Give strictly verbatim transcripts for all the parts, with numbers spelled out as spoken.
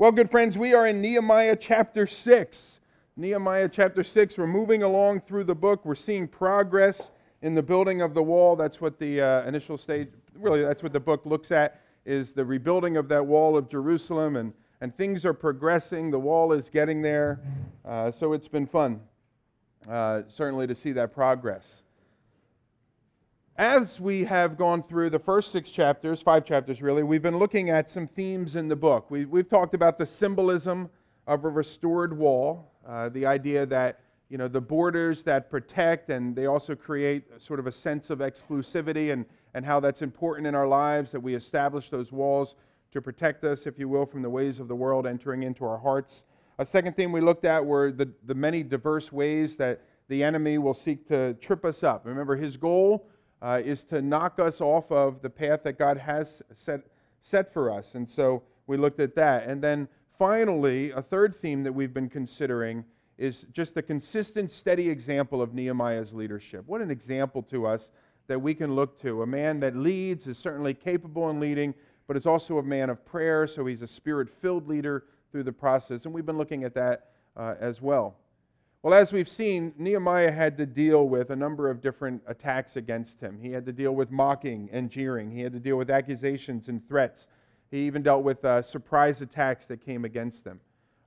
Well, good friends, we are in Nehemiah chapter six. Nehemiah chapter six, we're moving along through the book. We're seeing progress in the building of the wall. That's what the uh, initial stage, really that's what the book looks at, is the rebuilding of that wall of Jerusalem. And, and things are progressing. The wall is getting there. Uh, so it's been fun, uh, certainly, to see that progress. As we have gone through the first six chapters, five chapters really, we've been looking at some themes in the book. We, we've talked about the symbolism of a restored wall, uh, the idea that, you know, the borders that protect, and they also create sort of a sense of exclusivity, and, and how that's important in our lives, that we establish those walls to protect us, if you will, from the ways of the world entering into our hearts. A second thing we looked at were the, the many diverse ways that the enemy will seek to trip us up. Remember, his goal Uh, is to knock us off of the path that God has set set for us. And so we looked at that. And then finally, a third theme that we've been considering is just the consistent, steady example of Nehemiah's leadership. What an example to us that we can look to. A man that leads is certainly capable in leading, but is also a man of prayer, so he's a spirit-filled leader through the process. And we've been looking at that uh, as well. Well, as we've seen, Nehemiah had to deal with a number of different attacks against him. He had to deal with mocking and jeering. He had to deal with accusations and threats. He even dealt with uh, surprise attacks that came against him.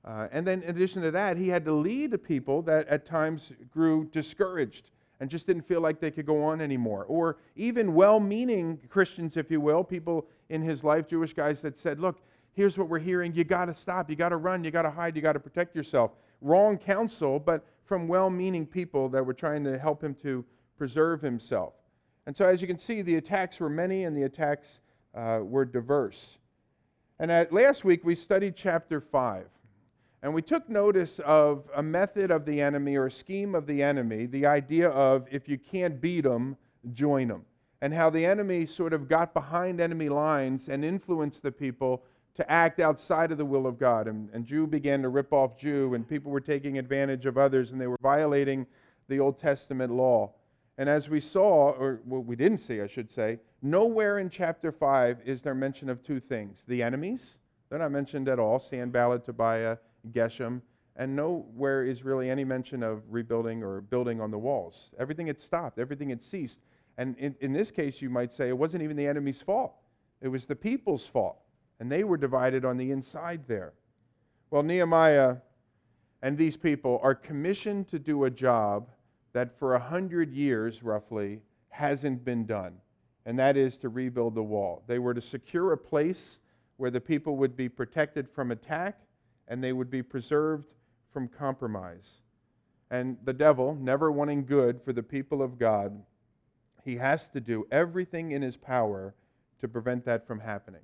Uh, and then in addition to that, he had to lead a people that at times grew discouraged and just didn't feel like they could go on anymore. Or even well-meaning Christians, if you will, people in his life, Jewish guys that said, look, here's what we're hearing. You got to stop. You got to run. You got to hide. You got to protect yourself. Wrong counsel, but from well-meaning people that were trying to help him to preserve himself. And so as you can see, the attacks were many and the attacks uh, were diverse. And at, last week, we studied chapter five. And we took notice of a method of the enemy or a scheme of the enemy, the idea of if you can't beat them, join them. And how the enemy sort of got behind enemy lines and influenced the people to act outside of the will of God. And, and Jew began to rip off Jew, and people were taking advantage of others, and they were violating the Old Testament law. And as we saw, or what we didn't see, I should say, nowhere in chapter five is there mention of two things. The enemies, they're not mentioned at all, Sanballat, Tobiah, Geshem, and nowhere is really any mention of rebuilding or building on the walls. Everything had stopped, everything had ceased. And in, in this case, you might say, it wasn't even the enemy's fault. It was the people's fault. And they were divided on the inside there. Well, Nehemiah and these people are commissioned to do a job that for a hundred years, roughly, hasn't been done. And that is to rebuild the wall. They were to secure a place where the people would be protected from attack and they would be preserved from compromise. And the devil, never wanting good for the people of God, he has to do everything in his power to prevent that from happening.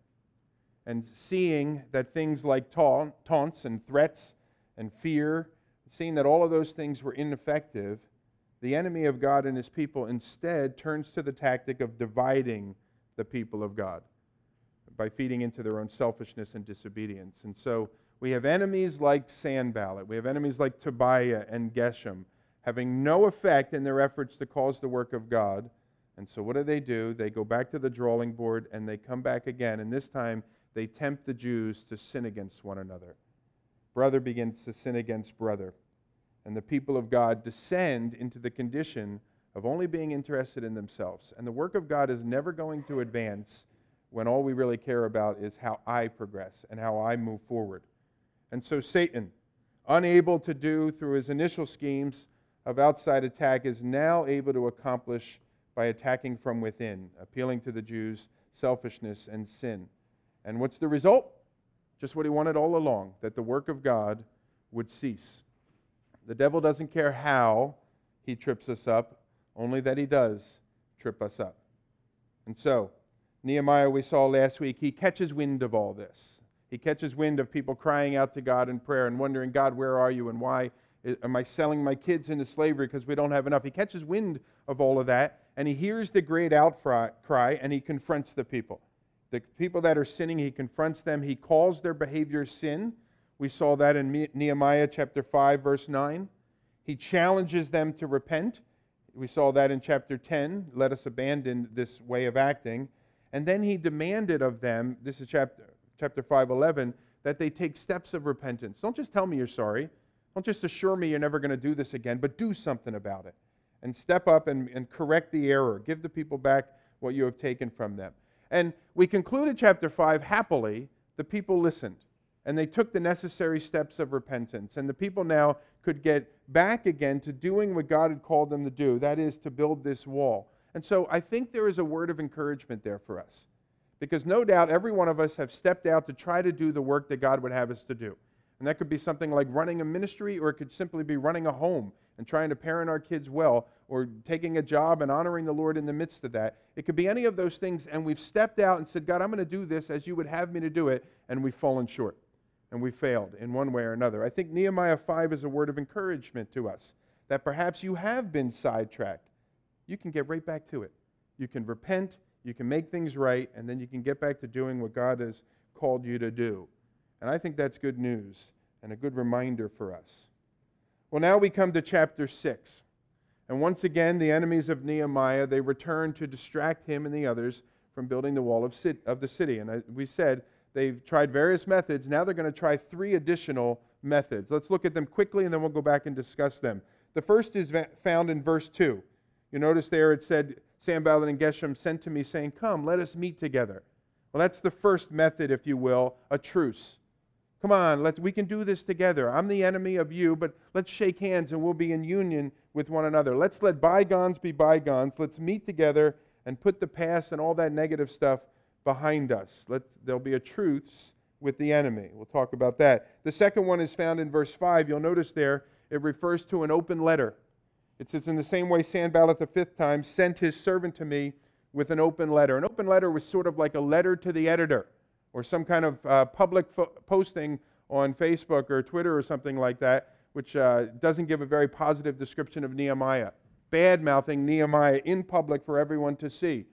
And seeing that things like ta- taunts and threats and fear, seeing that all of those things were ineffective, the enemy of God and his people instead turns to the tactic of dividing the people of God by feeding into their own selfishness and disobedience. And so we have enemies like Sanballat, we have enemies like Tobiah and Geshem having no effect in their efforts to cause the work of God. And so what do they do? They go back to the drawing board and they come back again, and this time they tempt the Jews to sin against one another. Brother begins to sin against brother. And the people of God descend into the condition of only being interested in themselves. And the work of God is never going to advance when all we really care about is how I progress and how I move forward. And so Satan, unable to do through his initial schemes of outside attack, is now able to accomplish by attacking from within, appealing to the Jews' selfishness and sin. And what's the result? Just what he wanted all along, that the work of God would cease. The devil doesn't care how he trips us up, only that he does trip us up. And so, Nehemiah, we saw last week, he catches wind of all this. He catches wind of people crying out to God in prayer and wondering, God, where are you, and why am I selling my kids into slavery because we don't have enough? He catches wind of all of that, and he hears the great outcry, and he confronts the people. The people that are sinning, he confronts them. He calls their behavior sin. We saw that in Nehemiah chapter five, verse nine. He challenges them to repent. We saw that in chapter ten. Let us abandon this way of acting. And then he demanded of them, this is chapter, chapter five, eleven, that they take steps of repentance. Don't just tell me you're sorry. Don't just assure me you're never going to do this again, but do something about it. And step up and, and correct the error. Give the people back what you have taken from them. And we concluded chapter five, happily, the people listened. And they took the necessary steps of repentance. And the people now could get back again to doing what God had called them to do, that is, to build this wall. And so I think there is a word of encouragement there for us. Because no doubt every one of us have stepped out to try to do the work that God would have us to do. And that could be something like running a ministry, or it could simply be running a home and trying to parent our kids well, or taking a job and honoring the Lord in the midst of that. It could be any of those things, and we've stepped out and said, God, I'm going to do this as you would have me to do it, and we've fallen short, and we failed in one way or another. I think Nehemiah five is a word of encouragement to us, that perhaps you have been sidetracked. You can get right back to it. You can repent, you can make things right, and then you can get back to doing what God has called you to do. And I think that's good news and a good reminder for us. Well, now we come to chapter six. And once again, the enemies of Nehemiah, they return to distract him and the others from building the wall of, sit- of the city. And as we said, they've tried various methods. Now they're going to try three additional methods. Let's look at them quickly, and then we'll go back and discuss them. The first is va- found in verse two. You notice there it said, Sanballat and Geshem sent to me, saying, come, let us meet together. Well, that's the first method, if you will, a truce. Come on, let's, we can do this together. I'm the enemy of you, but let's shake hands and we'll be in union with one another. Let's let bygones be bygones. Let's meet together and put the past and all that negative stuff behind us. Let, there'll be a truce with the enemy. We'll talk about that. The second one is found in verse five. You'll notice there it refers to an open letter. It says, in the same way Sanballat the fifth time sent his servant to me with an open letter. An open letter was sort of like a letter to the editor, or some kind of uh, public fo- posting on Facebook or Twitter or something like that, which uh, doesn't give a very positive description of Nehemiah. Bad-mouthing Nehemiah in public for everyone to see.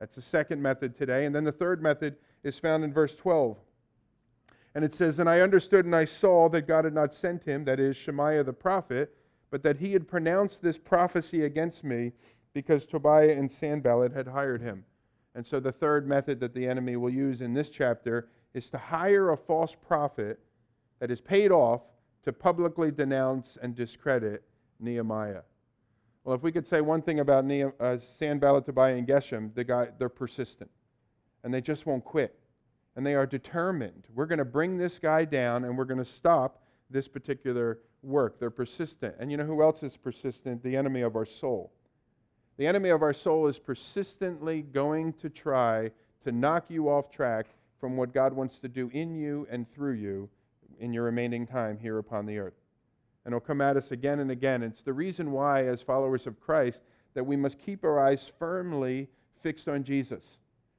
That's the second method today. And then the third method is found in verse twelve. And it says, and I understood and I saw that God had not sent him, that is, Shemaiah the prophet, but that he had pronounced this prophecy against me because Tobiah and Sanballat had hired him. And so the third method that the enemy will use in this chapter is to hire a false prophet that is paid off to publicly denounce and discredit Nehemiah. Well, if we could say one thing about Nehemiah, uh, Sanballat, Tobiah, and Geshem, the guy, they're persistent, and they just won't quit, and they are determined. We're going to bring this guy down, and we're going to stop this particular work. They're persistent. And you know who else is persistent? The enemy of our soul. The enemy of our soul is persistently going to try to knock you off track from what God wants to do in you and through you in your remaining time here upon the earth. And it'll come at us again and again. It's the reason why, as followers of Christ, that we must keep our eyes firmly fixed on Jesus.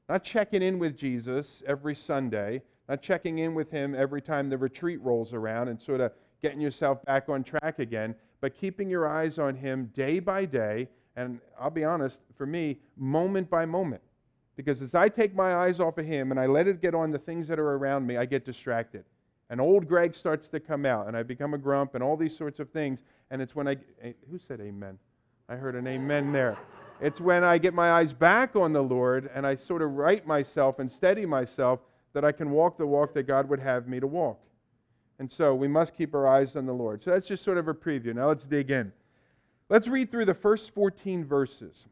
Not checking in with Jesus every Sunday, not checking in with him every time the retreat rolls around and sort of getting yourself back on track again, but keeping your eyes on him day by day. And I'll be honest, for me, moment by moment. Because as I take my eyes off of him and I let it get on the things that are around me, I get distracted. And old Greg starts to come out, and I become a grump and all these sorts of things. And it's when I... Who said amen? I heard an amen there. It's when I get my eyes back on the Lord and I sort of right myself and steady myself that I can walk the walk that God would have me to walk. And so we must keep our eyes on the Lord. So that's just sort of a preview. Now let's dig in. Let's read through the first fourteen verses.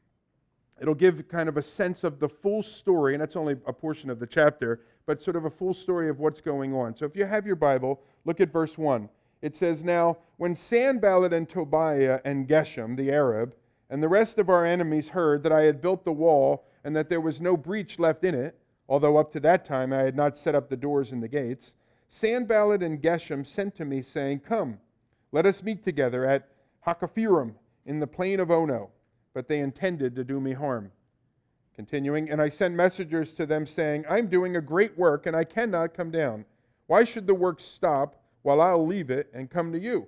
It'll give kind of a sense of the full story, and that's only a portion of the chapter, but sort of a full story of what's going on. So if you have your Bible, look at verse one. It says, now, when Sanballat and Tobiah and Geshem, the Arab, and the rest of our enemies heard that I had built the wall and that there was no breach left in it, although up to that time I had not set up the doors and the gates, Sanballat and Geshem sent to me, saying, come, let us meet together at Hakafirim, in the plain of Ono, but they intended to do me harm. Continuing, and I sent messengers to them saying, I'm doing a great work and I cannot come down. Why should the work stop while I'll leave it and come to you?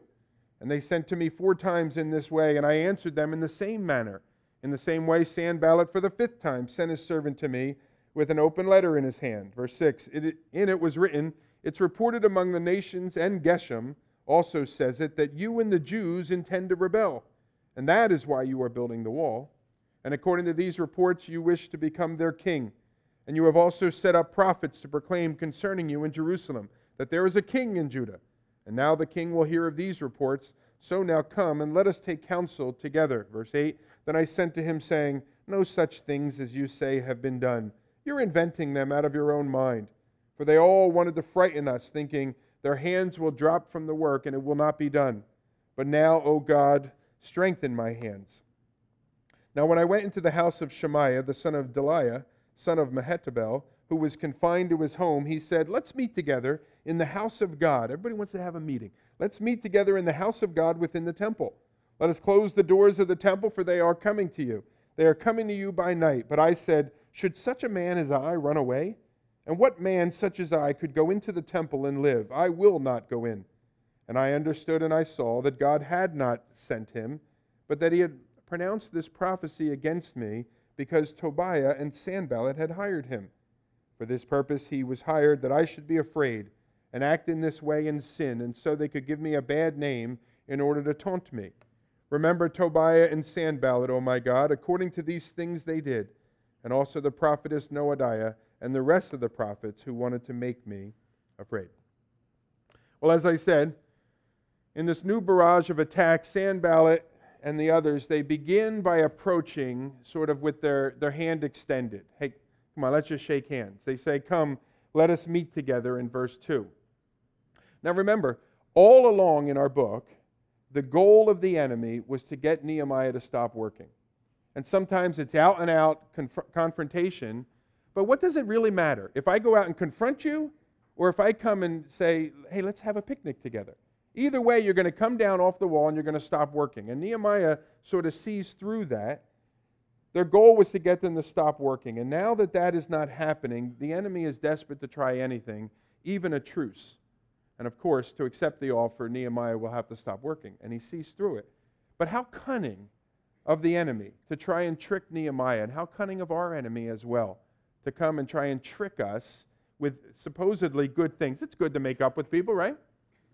And they sent to me four times in this way, and I answered them in the same manner. In the same way, Sanballat for the fifth time sent his servant to me with an open letter in his hand. Verse six, it, in it was written, it's reported among the nations, and Geshem also says it, that you and the Jews intend to rebel. And that is why you are building the wall. And according to these reports, you wish to become their king. And you have also set up prophets to proclaim concerning you in Jerusalem that there is a king in Judah. And now the king will hear of these reports. So now come and let us take counsel together. Verse eight, then I sent to him saying, no such things as you say have been done. You're inventing them out of your own mind. For they all wanted to frighten us, thinking their hands will drop from the work and it will not be done. But now, O God, strengthen my hands. Now when I went into the house of Shemaiah, the son of Deliah, son of Mehetabel, who was confined to his home, he said, let's meet together in the house of God. Everybody wants to have a meeting. Let's meet together in the house of God within the temple. Let us close the doors of the temple, for they are coming to you. They are coming to you by night. But I said, should such a man as I run away? And what man such as I could go into the temple and live? I will not go in. And I understood and I saw that God had not sent him, but that he had pronounced this prophecy against me because Tobiah and Sanballat had hired him. For this purpose he was hired, that I should be afraid and act in this way and sin, and so they could give me a bad name in order to taunt me. Remember Tobiah and Sanballat, O my God, according to these things they did, and also the prophetess Noadiah and the rest of the prophets who wanted to make me afraid. Well, as I said, in this new barrage of attacks, Sanballat and the others, they begin by approaching sort of with their, their hand extended. Hey, come on, let's just shake hands. They say, come, let us meet together in verse two. Now remember, all along in our book, the goal of the enemy was to get Nehemiah to stop working. And sometimes it's out and out conf- confrontation, but what does it really matter? If I go out and confront you, or if I come and say, hey, let's have a picnic together. Either way, you're going to come down off the wall and you're going to stop working. And Nehemiah sort of sees through that. Their goal was to get them to stop working. And now that that is not happening, the enemy is desperate to try anything, even a truce. And of course, to accept the offer, Nehemiah will have to stop working. And he sees through it. But how cunning of the enemy to try and trick Nehemiah, and how cunning of our enemy as well to come and try and trick us with supposedly good things. It's good to make up with people, right?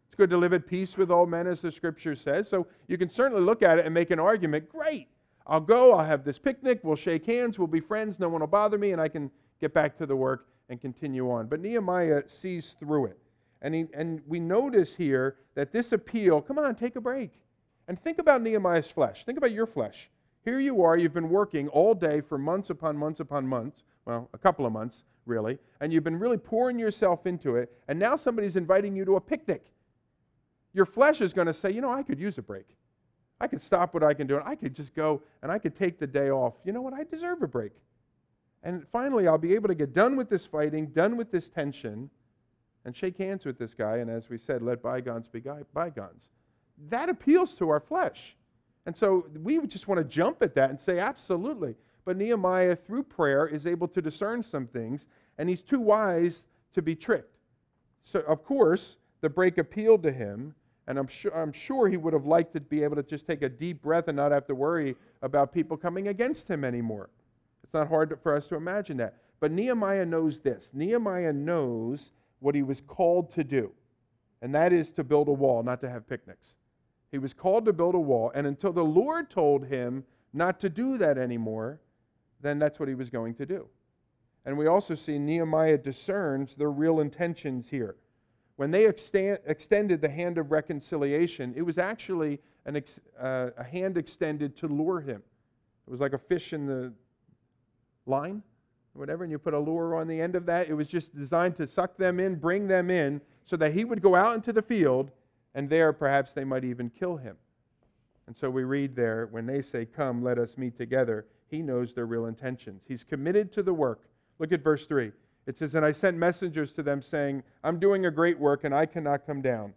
It's good to live at peace with all men, as the scripture says. So you can certainly look at it and make an argument. Great, I'll go, I'll have this picnic, we'll shake hands, we'll be friends, no one will bother me, and I can get back to the work and continue on. But Nehemiah sees through it. And, he, and we notice here that this appeal, come on, take a break. And think about Nehemiah's flesh. Think about your flesh. Here you are, you've been working all day for months upon months upon months, well, a couple of months, really, and you've been really pouring yourself into it, and now somebody's inviting you to a picnic. Your flesh is going to say, you know, I could use a break. I could stop what I can do, and I could just go, and I could take the day off. You know what? I deserve a break. And finally, I'll be able to get done with this fighting, done with this tension, and shake hands with this guy, and as we said, let bygones be bygones. That appeals to our flesh. And so we just want to jump at that and say, absolutely. But Nehemiah, through prayer, is able to discern some things, and he's too wise to be tricked. So, of course, the break appealed to him, and I'm sure, I'm sure he would have liked to be able to just take a deep breath and not have to worry about people coming against him anymore. It's not hard to, for us to imagine that. But Nehemiah knows this. Nehemiah knows what he was called to do, and that is to build a wall, not to have picnics. He was called to build a wall, and until the Lord told him not to do that anymore, then that's what he was going to do. And we also see Nehemiah discerns their real intentions here. When they extend, extended the hand of reconciliation, it was actually an ex, uh, a hand extended to lure him. It was like a fish in the line, whatever, and you put a lure on the end of that. It was just designed to suck them in, bring them in, so that he would go out into the field, and there perhaps they might even kill him. And so we read there, when they say, come, let us meet together, he knows their real intentions. He's committed to the work. Look at verse three. It says, and I sent messengers to them saying, I'm doing a great work and I cannot come down.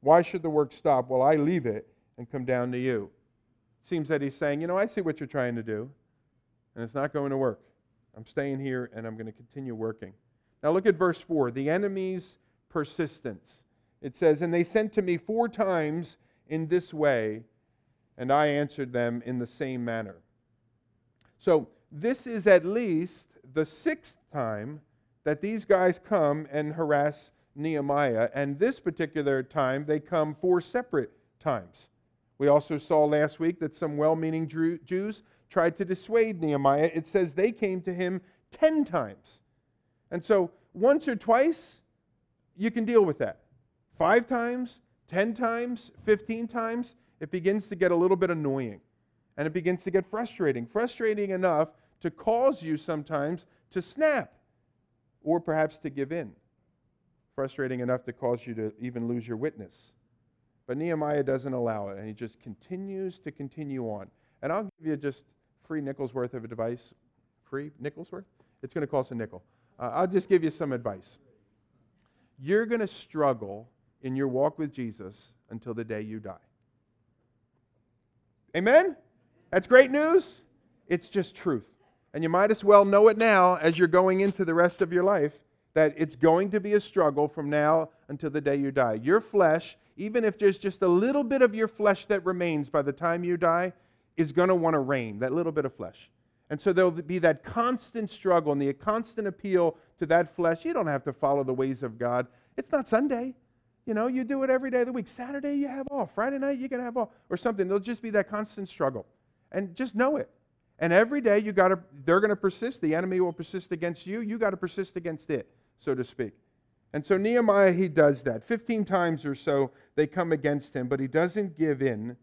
Why should the work stop? Well, I leave it and come down to you. Seems that he's saying, you know, I see what you're trying to do, and it's not going to work. I'm staying here and I'm going to continue working. Now look at verse four, the enemy's persistence. It says, and they sent to me four times in this way, and I answered them in the same manner. So this is at least the sixth time that these guys come and harass Nehemiah, and this particular time they come four separate times. We also saw last week that some well-meaning Jews tried to dissuade Nehemiah. It says they came to him ten times. And so once or twice, you can deal with that. Five times, ten times, fifteen times, it begins to get a little bit annoying. And it begins to get frustrating. Frustrating enough to cause you sometimes to snap or perhaps to give in. Frustrating enough to cause you to even lose your witness. But Nehemiah doesn't allow it, and he just continues to continue on. And I'll give you just free nickels worth of advice. Free nickels worth? It's going to cost a nickel. Uh, I'll just give you some advice. You're going to struggle in your walk with Jesus until the day you die. Amen? That's great news. It's just truth. And you might as well know it now as you're going into the rest of your life, that it's going to be a struggle from now until the day you die. Your flesh, even if there's just a little bit of your flesh that remains by the time you die, is going to want to reign, that little bit of flesh. And so there'll be that constant struggle and the constant appeal to that flesh. You don't have to follow the ways of God. It's not Sunday. You know, you do it every day of the week. Saturday, you have off. Friday night, you can have off or something. There'll just be that constant struggle. And just know it. And every day, you got to, they're going to persist. The enemy will persist against you. You got to persist against it, so to speak. And so Nehemiah, he does that. fifteen times or so they come against him, but he doesn't give in,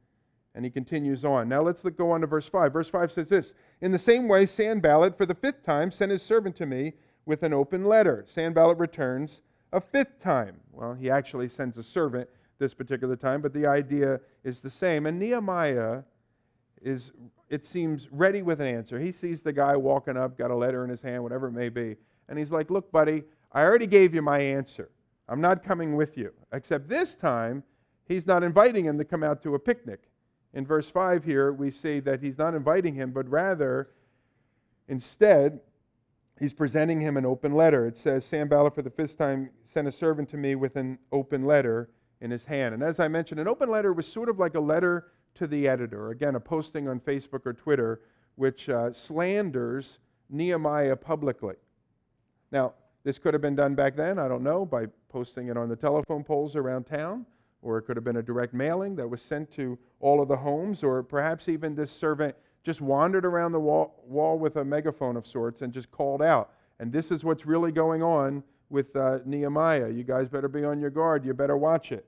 and he continues on. Now let's look, go on to verse five. Verse five says this, "In the same way, Sanballat, for the fifth time, sent his servant to me with an open letter." Sanballat returns a fifth time. Well, he actually sends a servant this particular time, but the idea is the same. And Nehemiah is, it seems, ready with an answer. He sees the guy walking up, got a letter in his hand, whatever it may be, and he's like, "Look, buddy, I already gave you my answer. I'm not coming with you." Except this time, he's not inviting him to come out to a picnic. In verse five here, we see that he's not inviting him, but rather, instead, he's presenting him an open letter. It says, "Sanballat for the fifth time sent a servant to me with an open letter in his hand." And as I mentioned, an open letter was sort of like a letter to the editor. Again, a posting on Facebook or Twitter, which uh, slanders Nehemiah publicly. Now, this could have been done back then, I don't know, by posting it on the telephone poles around town, or it could have been a direct mailing that was sent to all of the homes, or perhaps even this servant just wandered around the wall, wall with a megaphone of sorts and just called out. And this is what's really going on with uh, Nehemiah. You guys better be on your guard. You better watch it.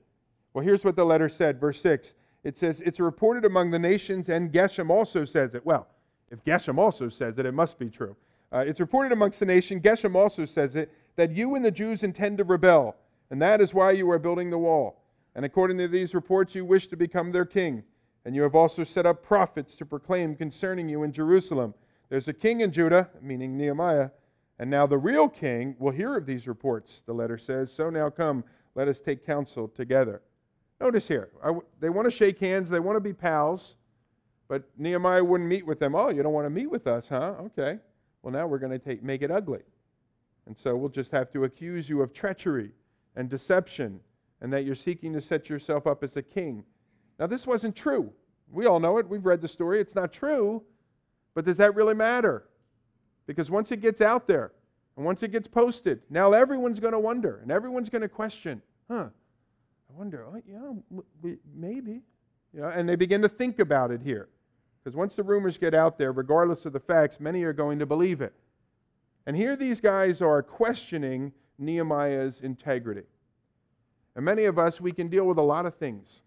Well, here's what the letter said, verse six. It says, "It's reported among the nations, and Geshem also says it." Well, if Geshem also says it, it must be true. Uh, it's reported amongst the nation, Geshem also says it, "that you and the Jews intend to rebel, and that is why you are building the wall. And according to these reports, you wish to become their king, and you have also set up prophets to proclaim concerning you in Jerusalem. There's a king in Judah," meaning Nehemiah, "and now the real king will hear of these reports," the letter says. "So now come, let us take counsel together." Notice here, I w- they want to shake hands, they want to be pals, but Nehemiah wouldn't meet with them. "Oh, you don't want to meet with us, huh? Okay. Well, now we're going to take, make it ugly. And so we'll just have to accuse you of treachery and deception, and that you're seeking to set yourself up as a king." Now, this wasn't true. We all know it. We've read the story. It's not true. But does that really matter? Because once it gets out there, and once it gets posted, now everyone's going to wonder, and everyone's going to question, huh, I wonder, oh, yeah, maybe. You know, and they begin to think about it here. Because once the rumors get out there, regardless of the facts, many are going to believe it. And here these guys are questioning Nehemiah's integrity. And many of us, we can deal with a lot of things,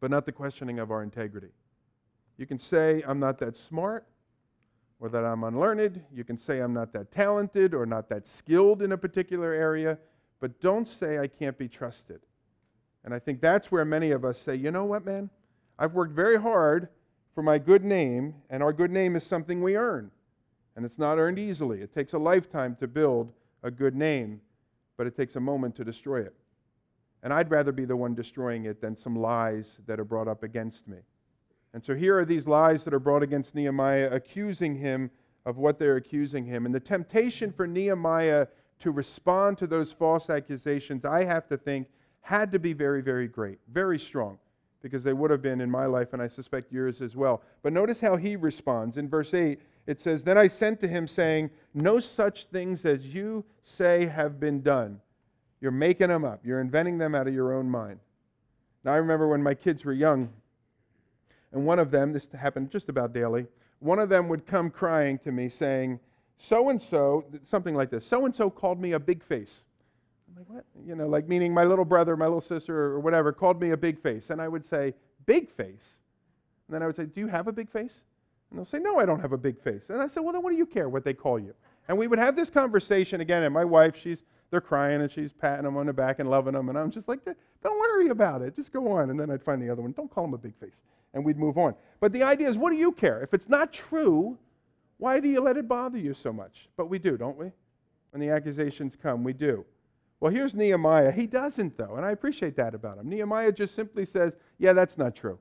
but not the questioning of our integrity. You can say, "I'm not that smart," or that "I'm unlearned." You can say, "I'm not that talented," or "not that skilled in a particular area," but don't say, "I can't be trusted." And I think that's where many of us say, "You know what, man? I've worked very hard for my good name," and our good name is something we earn. And it's not earned easily. It takes a lifetime to build a good name, but it takes a moment to destroy it. And I'd rather be the one destroying it than some lies that are brought up against me. And so here are these lies that are brought against Nehemiah, accusing him of what they're accusing him. And the temptation for Nehemiah to respond to those false accusations, I have to think, had to be very, very great, very strong, because they would have been in my life, and I suspect yours as well. But notice how he responds. In verse eight, it says, "Then I sent to him, saying, 'No such things as you say have been done.'" You're making them up. You're inventing them out of your own mind. Now, I remember when my kids were young, and one of them, this happened just about daily, one of them would come crying to me saying, "So-and-so," something like this, "so-and-so called me a big face." I'm like, what? You know, like meaning my little brother, my little sister, or whatever, called me a big face. And I would say, big face? And then I would say, do you have a big face? And they'll say, no, I don't have a big face. And I said, well, then what do you care what they call you? And we would have this conversation again, and my wife, she's, they're crying, and she's patting them on the back and loving them, and I'm just like, don't worry about it, just go on. And then I'd find the other one, don't call them a big face, and we'd move on. But the idea is, what do you care? If it's not true, why do you let it bother you so much? But we do, don't we? When the accusations come, we do. Well, here's Nehemiah. He doesn't, though, and I appreciate that about him. Nehemiah just simply says, yeah, that's not true.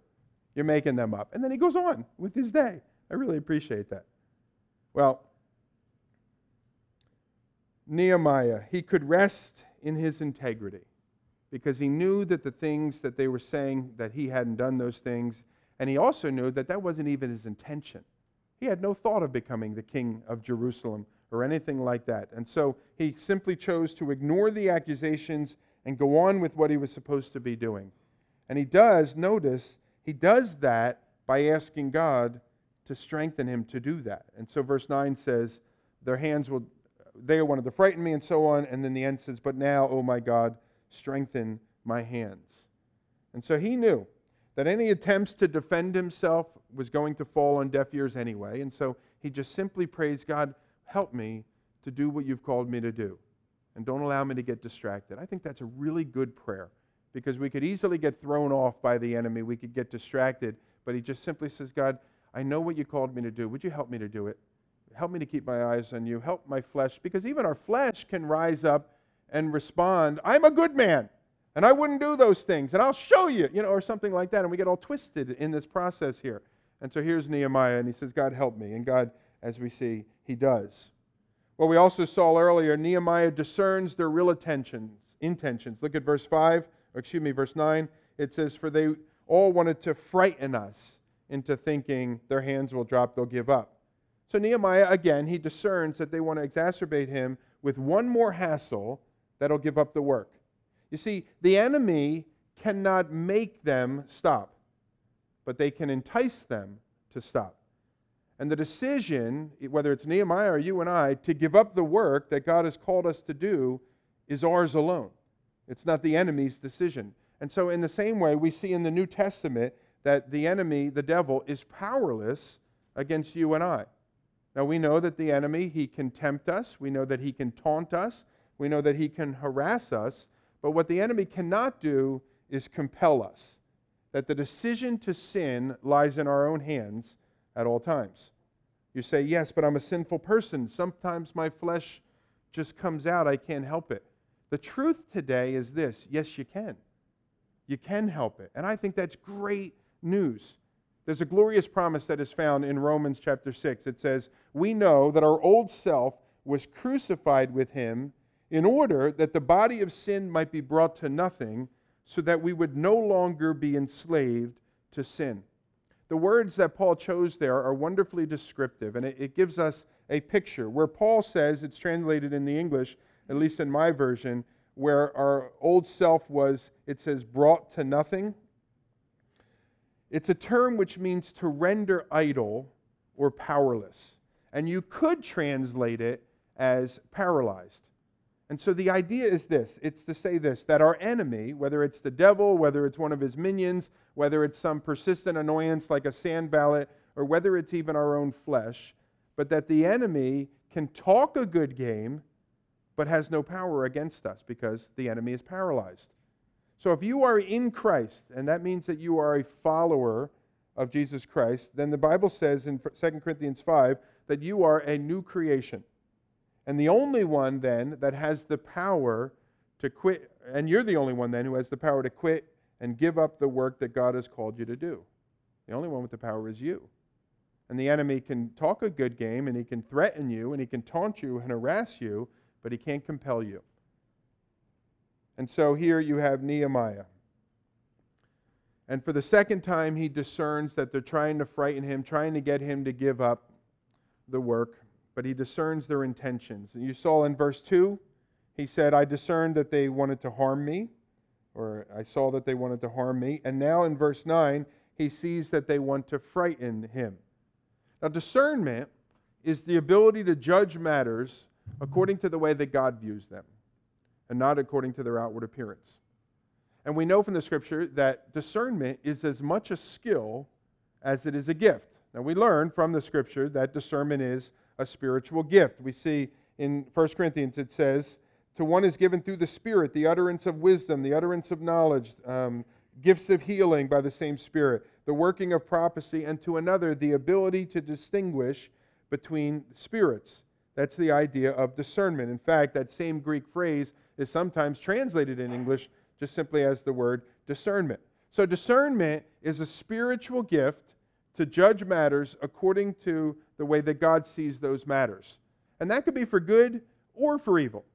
You're making them up. And then he goes on with his day. I really appreciate that. Well, Nehemiah, he could rest in his integrity because he knew that the things that they were saying, that he hadn't done those things, and he also knew that that wasn't even his intention. He had no thought of becoming the king of Jerusalem or anything like that. And so he simply chose to ignore the accusations and go on with what he was supposed to be doing. And he does, notice, he does that by asking God to strengthen him to do that. And so verse nine says, their hands will, they wanted to frighten me, and so on. And then the end says, but now, oh my God, strengthen my hands. And so he knew that any attempts to defend himself was going to fall on deaf ears anyway. And so he just simply prays, God, help me to do what you've called me to do. And don't allow me to get distracted. I think that's a really good prayer, because we could easily get thrown off by the enemy. We could get distracted. But he just simply says, God, I know what you called me to do. Would you help me to do it? Help me to keep my eyes on you. Help my flesh, because even our flesh can rise up and respond, I'm a good man, and I wouldn't do those things, and I'll show you, you know, or something like that. And we get all twisted in this process here. And so here's Nehemiah, and he says, God, help me. And God, as we see, he does. Well, we also saw earlier, Nehemiah discerns their real intentions. intentions. Look at verse five, or excuse me, verse nine. It says, for they all wanted to frighten us into thinking their hands will drop, they'll give up. So Nehemiah, again, he discerns that they want to exacerbate him with one more hassle that'll give up the work. You see, the enemy cannot make them stop, but they can entice them to stop. And the decision, whether it's Nehemiah or you and I, to give up the work that God has called us to do is ours alone. It's not the enemy's decision. And so in the same way, we see in the New Testament that the enemy, the devil, is powerless against you and I. Now, we know that the enemy, he can tempt us. We know that he can taunt us. We know that he can harass us. But what the enemy cannot do is compel us. That the decision to sin lies in our own hands at all times. You say, yes, but I'm a sinful person. Sometimes my flesh just comes out. I can't help it. The truth today is this. Yes, you can. You can help it. And I think that's great news. There's a glorious promise that is found in Romans chapter six. It says, we know that our old self was crucified with him in order that the body of sin might be brought to nothing, so that we would no longer be enslaved to sin. The words that Paul chose there are wonderfully descriptive, and it, it gives us a picture. Where Paul says, it's translated in the English, at least in my version, where our old self was, it says, brought to nothing. It's a term which means to render idle or powerless. And you could translate it as paralyzed. And so the idea is this. It's to say this, that our enemy, whether it's the devil, whether it's one of his minions, whether it's some persistent annoyance like a Sanballat, or whether it's even our own flesh, but that the enemy can talk a good game but has no power against us because the enemy is paralyzed. So if you are in Christ, and that means that you are a follower of Jesus Christ, then the Bible says in Second Corinthians five that you are a new creation. And the only one then that has the power to quit, and you're the only one then who has the power to quit and give up the work that God has called you to do. The only one with the power is you. And the enemy can talk a good game, and he can threaten you, and he can taunt you and harass you, but he can't compel you. And so here you have Nehemiah. And for the second time, he discerns that they're trying to frighten him, trying to get him to give up the work, but he discerns their intentions. And you saw in verse two, he said, I discerned that they wanted to harm me, or I saw that they wanted to harm me. And now in verse nine, he sees that they want to frighten him. Now, discernment is the ability to judge matters according to the way that God views them. and not according to their outward appearance. And we know from the Scripture that discernment is as much a skill as it is a gift. Now, we learn from the Scripture that discernment is a spiritual gift. We see in First Corinthians it says, to one is given through the Spirit the utterance of wisdom, the utterance of knowledge, um, gifts of healing by the same Spirit, the working of prophecy, and to another the ability to distinguish between spirits. That's the idea of discernment. In fact, that same Greek phrase is sometimes translated in English just simply as the word discernment. So discernment is a spiritual gift to judge matters according to the way that God sees those matters. And that could be for good or for evil.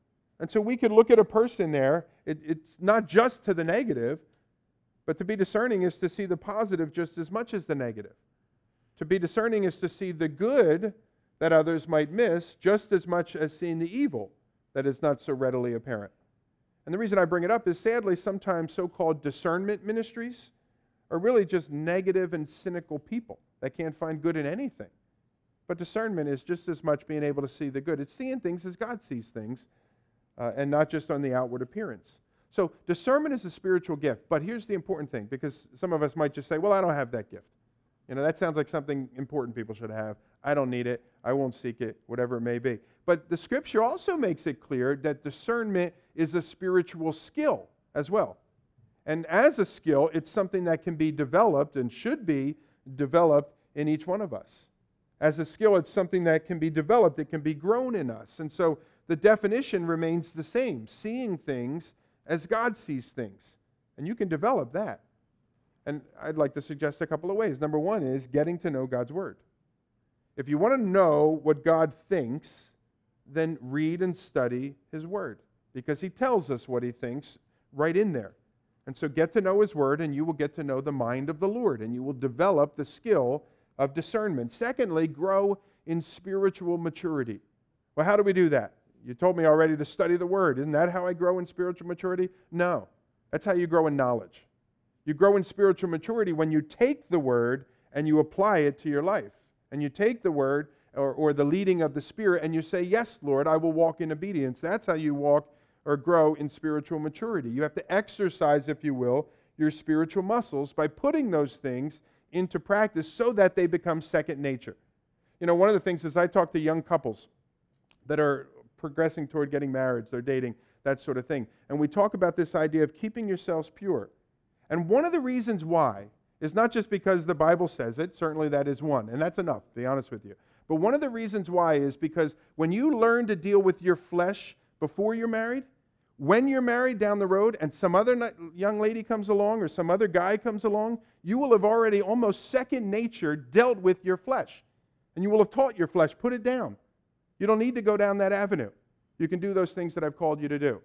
And so we could look at a person there. It, it's not just to the negative, but to be discerning is to see the positive just as much as the negative. To be discerning is to see the good that others might miss just as much as seeing the evil that is not so readily apparent. And the reason I bring it up is, sadly, sometimes so-called discernment ministries are really just negative and cynical people that can't find good in anything. But discernment is just as much being able to see the good. It's seeing things as God sees things, uh, and not just on the outward appearance. So discernment is a spiritual gift, but here's the important thing, because some of us might just say, well, I don't have that gift. You know, that sounds like something important people should have. I don't need it. I won't seek it, whatever it may be. But the Scripture also makes it clear that discernment is a spiritual skill as well. And as a skill, it's something that can be developed and should be developed in each one of us. As a skill, it's something that can be developed. It can be grown in us. And so the definition remains the same, seeing things as God sees things. And you can develop that. And I'd like to suggest a couple of ways. Number one is getting to know God's Word. If you want to know what God thinks, then read and study His Word, because He tells us what He thinks right in there. And so get to know His Word, and you will get to know the mind of the Lord, and you will develop the skill of discernment. Secondly, grow in spiritual maturity. Well, how do we do that? You told me already to study the Word. Isn't that how I grow in spiritual maturity? No. That's how you grow in knowledge. You grow in spiritual maturity when you take the Word and you apply it to your life. And you take the Word or, or the leading of the Spirit and you say, yes, Lord, I will walk in obedience. That's how you walk or grow in spiritual maturity. You have to exercise, if you will, your spiritual muscles by putting those things into practice so that they become second nature. You know, one of the things is I talk to young couples that are progressing toward getting married, they're dating, that sort of thing. And we talk about this idea of keeping yourselves pure. And one of the reasons why is not just because the Bible says it, certainly that is one, and that's enough, to be honest with you. But one of the reasons why is because when you learn to deal with your flesh before you're married, when you're married down the road and some other young lady comes along or some other guy comes along, you will have already almost second nature dealt with your flesh. And you will have taught your flesh, put it down. You don't need to go down that avenue. You can do those things that I've called you to do.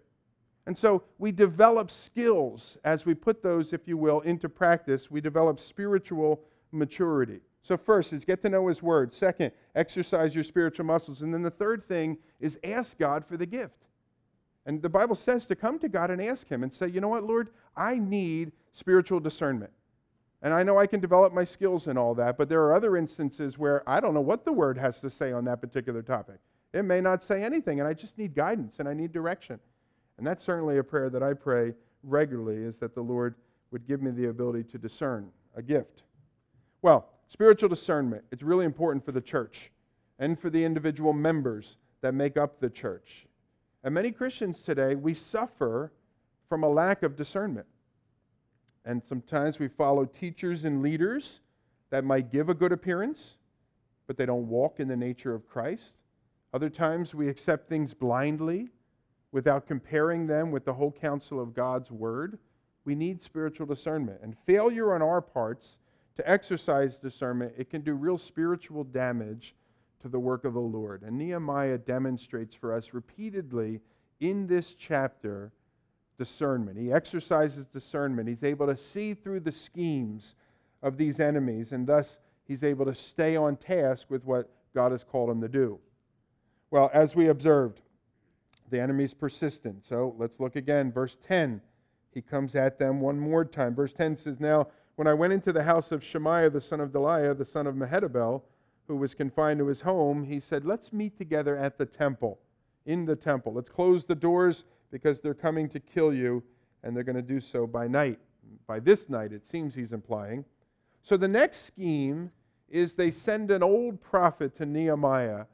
And so we develop skills as we put those, if you will, into practice. We develop spiritual maturity. So first is get to know His Word. Second, exercise your spiritual muscles. And then the third thing is ask God for the gift. And the Bible says to come to God and ask Him and say, you know what, Lord, I need spiritual discernment. And I know I can develop my skills and all that, but there are other instances where I don't know what the Word has to say on that particular topic. It may not say anything, and I just need guidance and I need direction. And that's certainly a prayer that I pray regularly, is that the Lord would give me the ability to discern, a gift. Well, spiritual discernment, it's really important for the church and for the individual members that make up the church. And many Christians today, we suffer from a lack of discernment. And sometimes we follow teachers and leaders that might give a good appearance, but they don't walk in the nature of Christ. Other times we accept things blindly, without comparing them with the whole counsel of God's Word. We need spiritual discernment. And failure on our parts to exercise discernment, it can do real spiritual damage to the work of the Lord. And Nehemiah demonstrates for us repeatedly in this chapter discernment. He exercises discernment. He's able to see through the schemes of these enemies, and thus he's able to stay on task with what God has called him to do. Well, as we observed, the enemy's persistent. So let's look again. Verse ten, he comes at them one more time. Verse ten says, now, when I went into the house of Shemaiah, the son of Deliah, the son of Mehetabel, who was confined to his home, he said, let's meet together at the temple, in the temple. Let's close the doors. because they're coming to kill you, and they're going to do so by night. By this night, it seems he's implying. So the next scheme is they send an old prophet to Nehemiah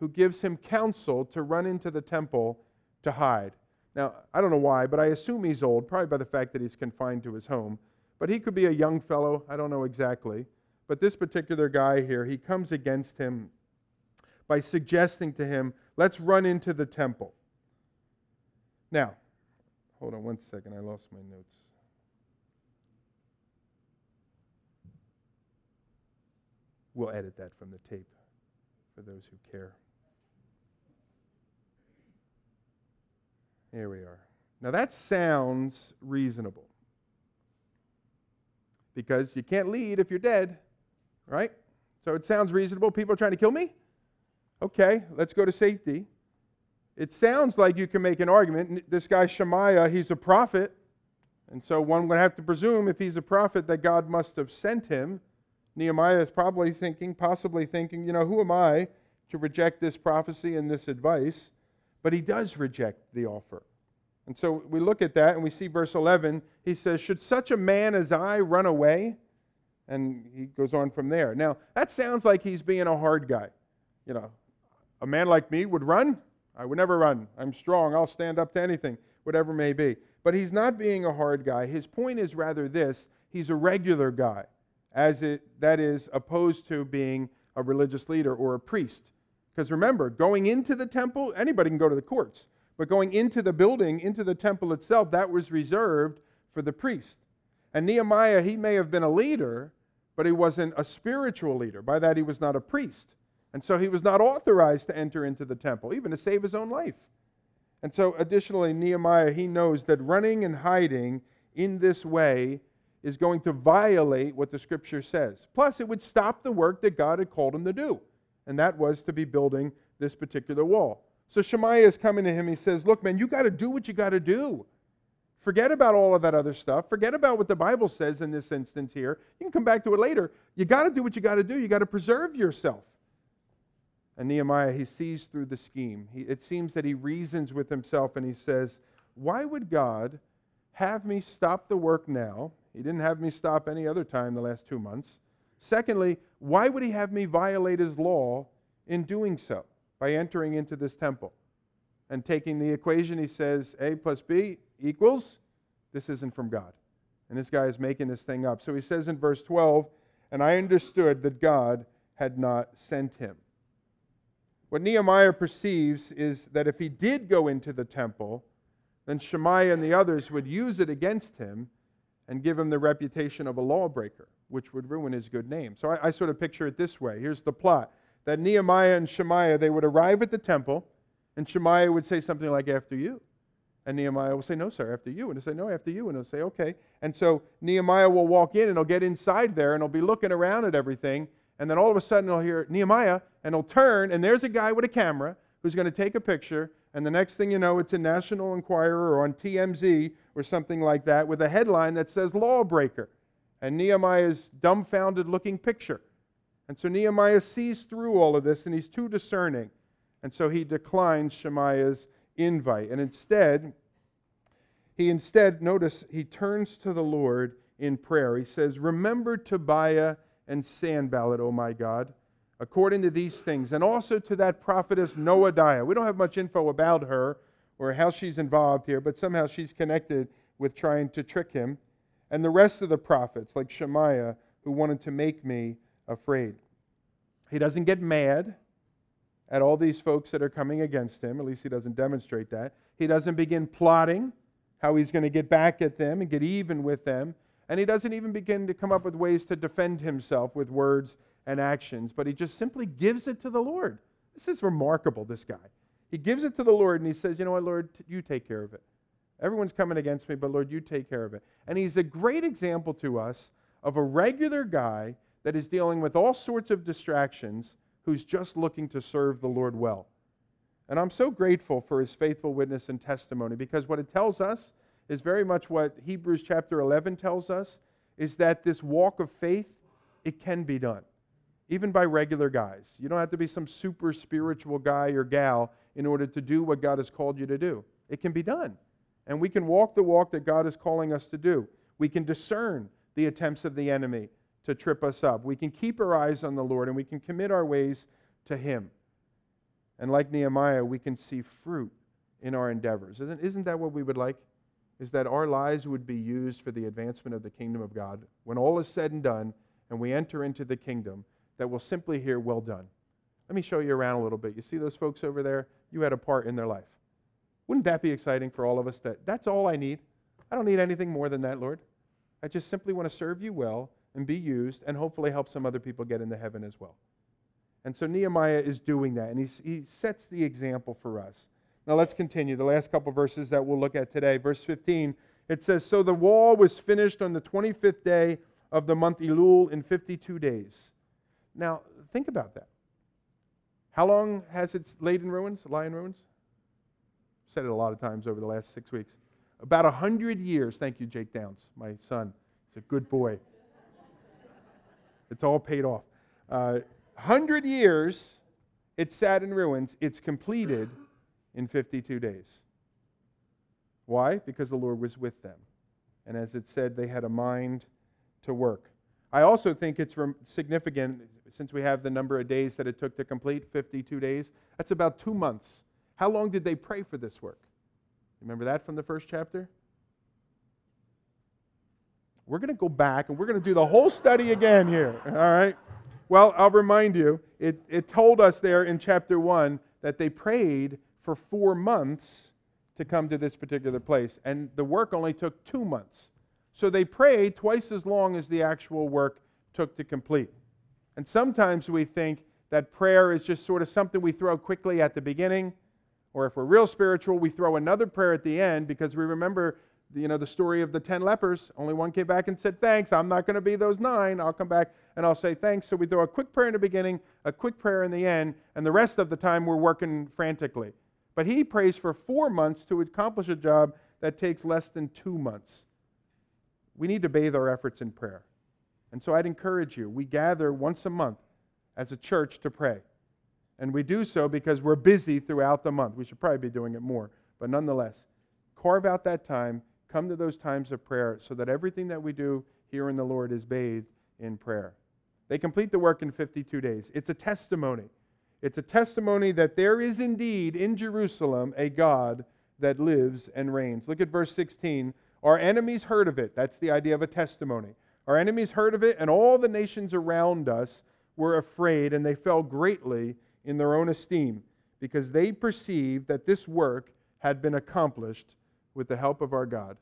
who gives him counsel to run into the temple to hide. Now, I don't know why, but I assume he's old, probably by the fact that he's confined to his home. But he could be a young fellow, I don't know exactly. But this particular guy here, he comes against him by suggesting to him, let's run into the temple. Now, hold on one second, I lost my notes. We'll edit that from the tape for those who care. Here we are. Now that sounds reasonable. Because you can't lead if you're dead, right? So it sounds reasonable. People are trying to kill me? Okay, let's go to safety. It sounds like you can make an argument. This guy Shemaiah, he's a prophet. And so one would have to presume if he's a prophet that God must have sent him. Nehemiah is probably thinking, possibly thinking, you know, who am I to reject this prophecy and this advice? But he does reject the offer. And so we look at that and we see verse eleven. He says, should such a man as I run away? And he goes on from there. Now, that sounds like he's being a hard guy. You know, a man like me would run? I would never run. I'm strong. I'll stand up to anything, whatever may be. But he's not being a hard guy. His point is rather this. He's a regular guy. As it that is opposed to being a religious leader or a priest. Because remember, going into the temple, anybody can go to the courts, but going into the building, into the temple itself, that was reserved for the priest. And Nehemiah, he may have been a leader, but he wasn't a spiritual leader. By that, he was not a priest. And so he was not authorized to enter into the temple, even to save his own life. And so additionally, Nehemiah, he knows that running and hiding in this way is going to violate what the Scripture says. Plus, it would stop the work that God had called him to do, and that was to be building this particular wall. So Shemaiah is coming to him. He says, look, man, you got to do what you got to do. Forget about all of that other stuff. Forget about what the Bible says in this instance here. You can come back to it later. You got to do what you got to do. You got to preserve yourself. And Nehemiah, he sees through the scheme. He, it seems that he reasons with himself, and he says, why would God have me stop the work now? He didn't have me stop any other time the last two months. Secondly, why would he have me violate his law in doing so by entering into this temple? And taking the equation, he says, A plus B equals, this isn't from God. And this guy is making this thing up. So he says in verse twelve, and I understood that God had not sent him. What Nehemiah perceives is that if he did go into the temple, then Shemaiah and the others would use it against him and give him the reputation of a lawbreaker, which would ruin his good name. So I, I sort of picture it this way. Here's the plot. That Nehemiah and Shemaiah, they would arrive at the temple, and Shemaiah would say something like, after you. And Nehemiah will say, no, sir, after you. And he'll say, no, after you. And he'll say, okay. And so Nehemiah will walk in, and he'll get inside there, and he'll be looking around at everything, and then all of a sudden he'll hear Nehemiah, and he'll turn, and there's a guy with a camera who's going to take a picture, and the next thing you know, it's a National Enquirer or on T M Z or something like that with a headline that says lawbreaker and Nehemiah's dumbfounded looking picture. And so Nehemiah sees through all of this and he's too discerning. And so he declines Shemaiah's invite. And instead, he instead, notice, he turns to the Lord in prayer. He says, remember Tobiah and Sanballat, O my God, according to these things, and also to that prophetess Noadiah. We don't have much info about her or how she's involved here, but somehow she's connected with trying to trick him, and the rest of the prophets, like Shemaiah, who wanted to make me afraid. He doesn't get mad at all these folks that are coming against him, at least he doesn't demonstrate that. He doesn't begin plotting how he's going to get back at them and get even with them, and he doesn't even begin to come up with ways to defend himself with words and actions, but he just simply gives it to the Lord. This is remarkable, this guy. He gives it to the Lord, and he says, you know what, Lord, you take care of it. Everyone's coming against me, but Lord, you take care of it. And he's a great example to us of a regular guy that is dealing with all sorts of distractions who's just looking to serve the Lord well. And I'm so grateful for his faithful witness and testimony, because what it tells us is very much what Hebrews chapter eleven tells us, is that this walk of faith, it can be done. Even by regular guys. You don't have to be some super spiritual guy or gal in order to do what God has called you to do. It can be done. And we can walk the walk that God is calling us to do. We can discern the attempts of the enemy to trip us up. We can keep our eyes on the Lord, and we can commit our ways to Him. And like Nehemiah, we can see fruit in our endeavors. Isn't, isn't that what we would like? Is that our lives would be used for the advancement of the kingdom of God. When all is said and done, and we enter into the kingdom, that we'll simply hear, well done. Let me show you around a little bit. You see those folks over there? You had a part in their life. Wouldn't that be exciting for all of us? That that's all I need. I don't need anything more than that, Lord. I just simply want to serve you well and be used and hopefully help some other people get into heaven as well. And so Nehemiah is doing that, and he's, he sets the example for us. Now let's continue. The last couple verses that we'll look at today. Verse fifteen, it says, so the wall was finished on the twenty-fifth day of the month Elul in fifty-two days. Now, think about that. How long has it laid in ruins, lie in ruins? I've said it a lot of times over the last six weeks. About one hundred years. Thank you, Jake Downs, my son. He's a good boy. It's all paid off. Uh, one hundred years, it sat in ruins. It's completed in fifty-two days. Why? Because the Lord was with them. And as it said, they had a mind to work. I also think it's significant, since we have the number of days that it took to complete, fifty-two days, that's about two months. How long did they pray for this work? Remember that from the first chapter? We're going to go back and we're going to do the whole study again here, all right? Well, I'll remind you, it, it told us there in chapter one that they prayed for four months to come to this particular place, and the work only took two months. So they prayed twice as long as the actual work took to complete. And sometimes we think that prayer is just sort of something we throw quickly at the beginning, or if we're real spiritual, we throw another prayer at the end, because we remember, you know, the story of the ten lepers. Only one came back and said, thanks, I'm not going to be those nine. I'll come back and I'll say thanks. So we throw a quick prayer in the beginning, a quick prayer in the end, and the rest of the time we're working frantically. But he prays for four months to accomplish a job that takes less than two months. We need to bathe our efforts in prayer. And so I'd encourage you, we gather once a month as a church to pray. And we do so because we're busy throughout the month. We should probably be doing it more. But nonetheless, carve out that time, come to those times of prayer so that everything that we do here in the Lord is bathed in prayer. They complete the work in fifty-two days. It's a testimony. It's a testimony that there is indeed in Jerusalem a God that lives and reigns. Look at verse sixteen. Our enemies heard of it. That's the idea of a testimony. Our enemies heard of it, and all the nations around us were afraid, and they fell greatly in their own esteem, because they perceived that this work had been accomplished with the help of our God.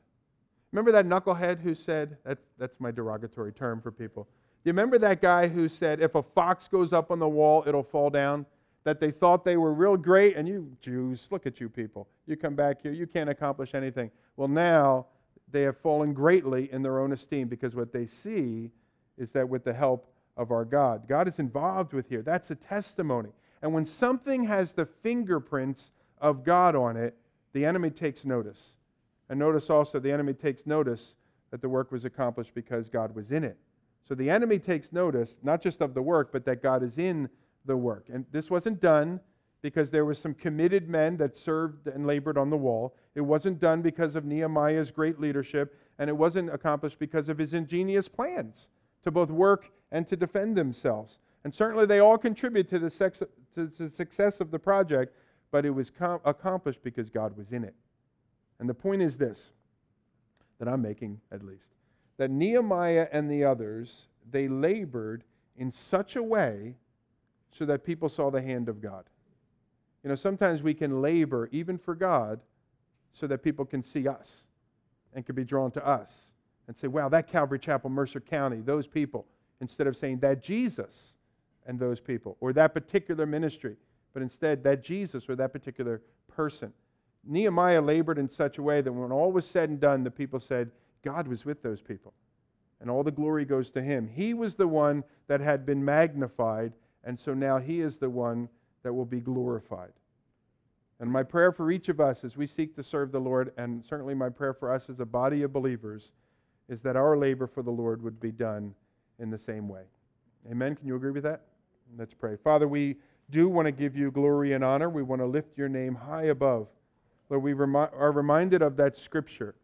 Remember that knucklehead who said, that, that's my derogatory term for people. Do you remember that guy who said, if a fox goes up on the wall, it'll fall down? That they thought they were real great, and you Jews, look at you people. You come back here, you can't accomplish anything. Well, now they have fallen greatly in their own esteem, because what they see is that with the help of our God. God is involved with here. That's a testimony. And when something has the fingerprints of God on it, the enemy takes notice. And notice also, the enemy takes notice that the work was accomplished because God was in it. So the enemy takes notice, not just of the work, but that God is in the work. And this wasn't done because there were some committed men that served and labored on the wall. It wasn't done because of Nehemiah's great leadership, and it wasn't accomplished because of his ingenious plans to both work and to defend themselves. And certainly they all contribute to the, sex, to the success of the project, but it was com- accomplished because God was in it. And the point is this, that I'm making at least, that Nehemiah and the others, they labored in such a way so that people saw the hand of God. You know, sometimes we can labor even for God so that people can see us and can be drawn to us and say, wow, that Calvary Chapel, Mercer County, those people, instead of saying that Jesus and those people or that particular ministry, but instead that Jesus or that particular person. Nehemiah labored in such a way that when all was said and done, the people said, God was with those people, and all the glory goes to him. He was the one that had been magnified, and so now he is the one that will be glorified. And my prayer for each of us as we seek to serve the Lord, and certainly my prayer for us as a body of believers, is that our labor for the Lord would be done in the same way. Amen? Can you agree with that? Let's pray. Father, we do want to give you glory and honor. We want to lift your name high above Lord, we remi- are reminded of that scripture,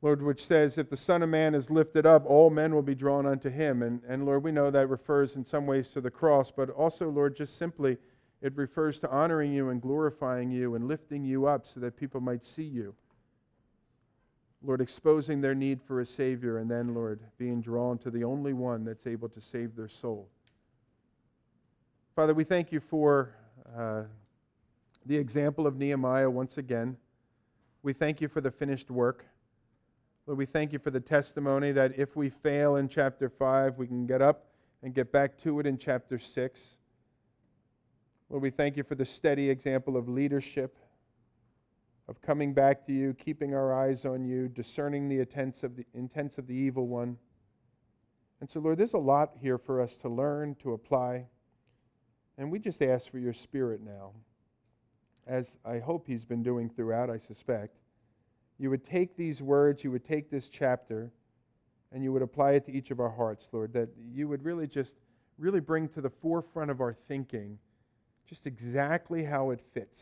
Lord, which says, if the Son of Man is lifted up, all men will be drawn unto him. And, and Lord, we know that refers in some ways to the cross, but also, Lord, just simply, it refers to honoring you and glorifying you and lifting you up so that people might see you. Lord, exposing their need for a Savior, and then, Lord, being drawn to the only one that's able to save their soul. Father, we thank you for uh, the example of Nehemiah once again. We thank you for the finished work. Lord, we thank you for the testimony that if we fail in chapter five, we can get up and get back to it in chapter six. Lord, we thank you for the steady example of leadership, of coming back to you, keeping our eyes on you, discerning the intents of the, intents of the evil one. And so, Lord, there's a lot here for us to learn, to apply. And we just ask for your Spirit now, as I hope he's been doing throughout, I suspect. You would take these words, you would take this chapter, and you would apply it to each of our hearts, Lord, that you would really just, really bring to the forefront of our thinking just exactly how it fits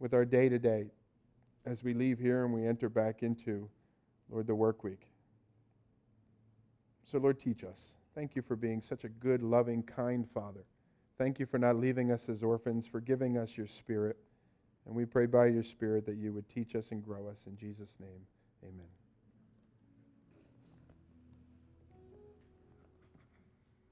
with our day-to-day as we leave here and we enter back into, Lord, the work week. So, Lord, teach us. Thank you for being such a good, loving, kind Father. Thank you for not leaving us as orphans, for giving us your Spirit. And we pray by your Spirit that you would teach us and grow us. In Jesus' name, amen.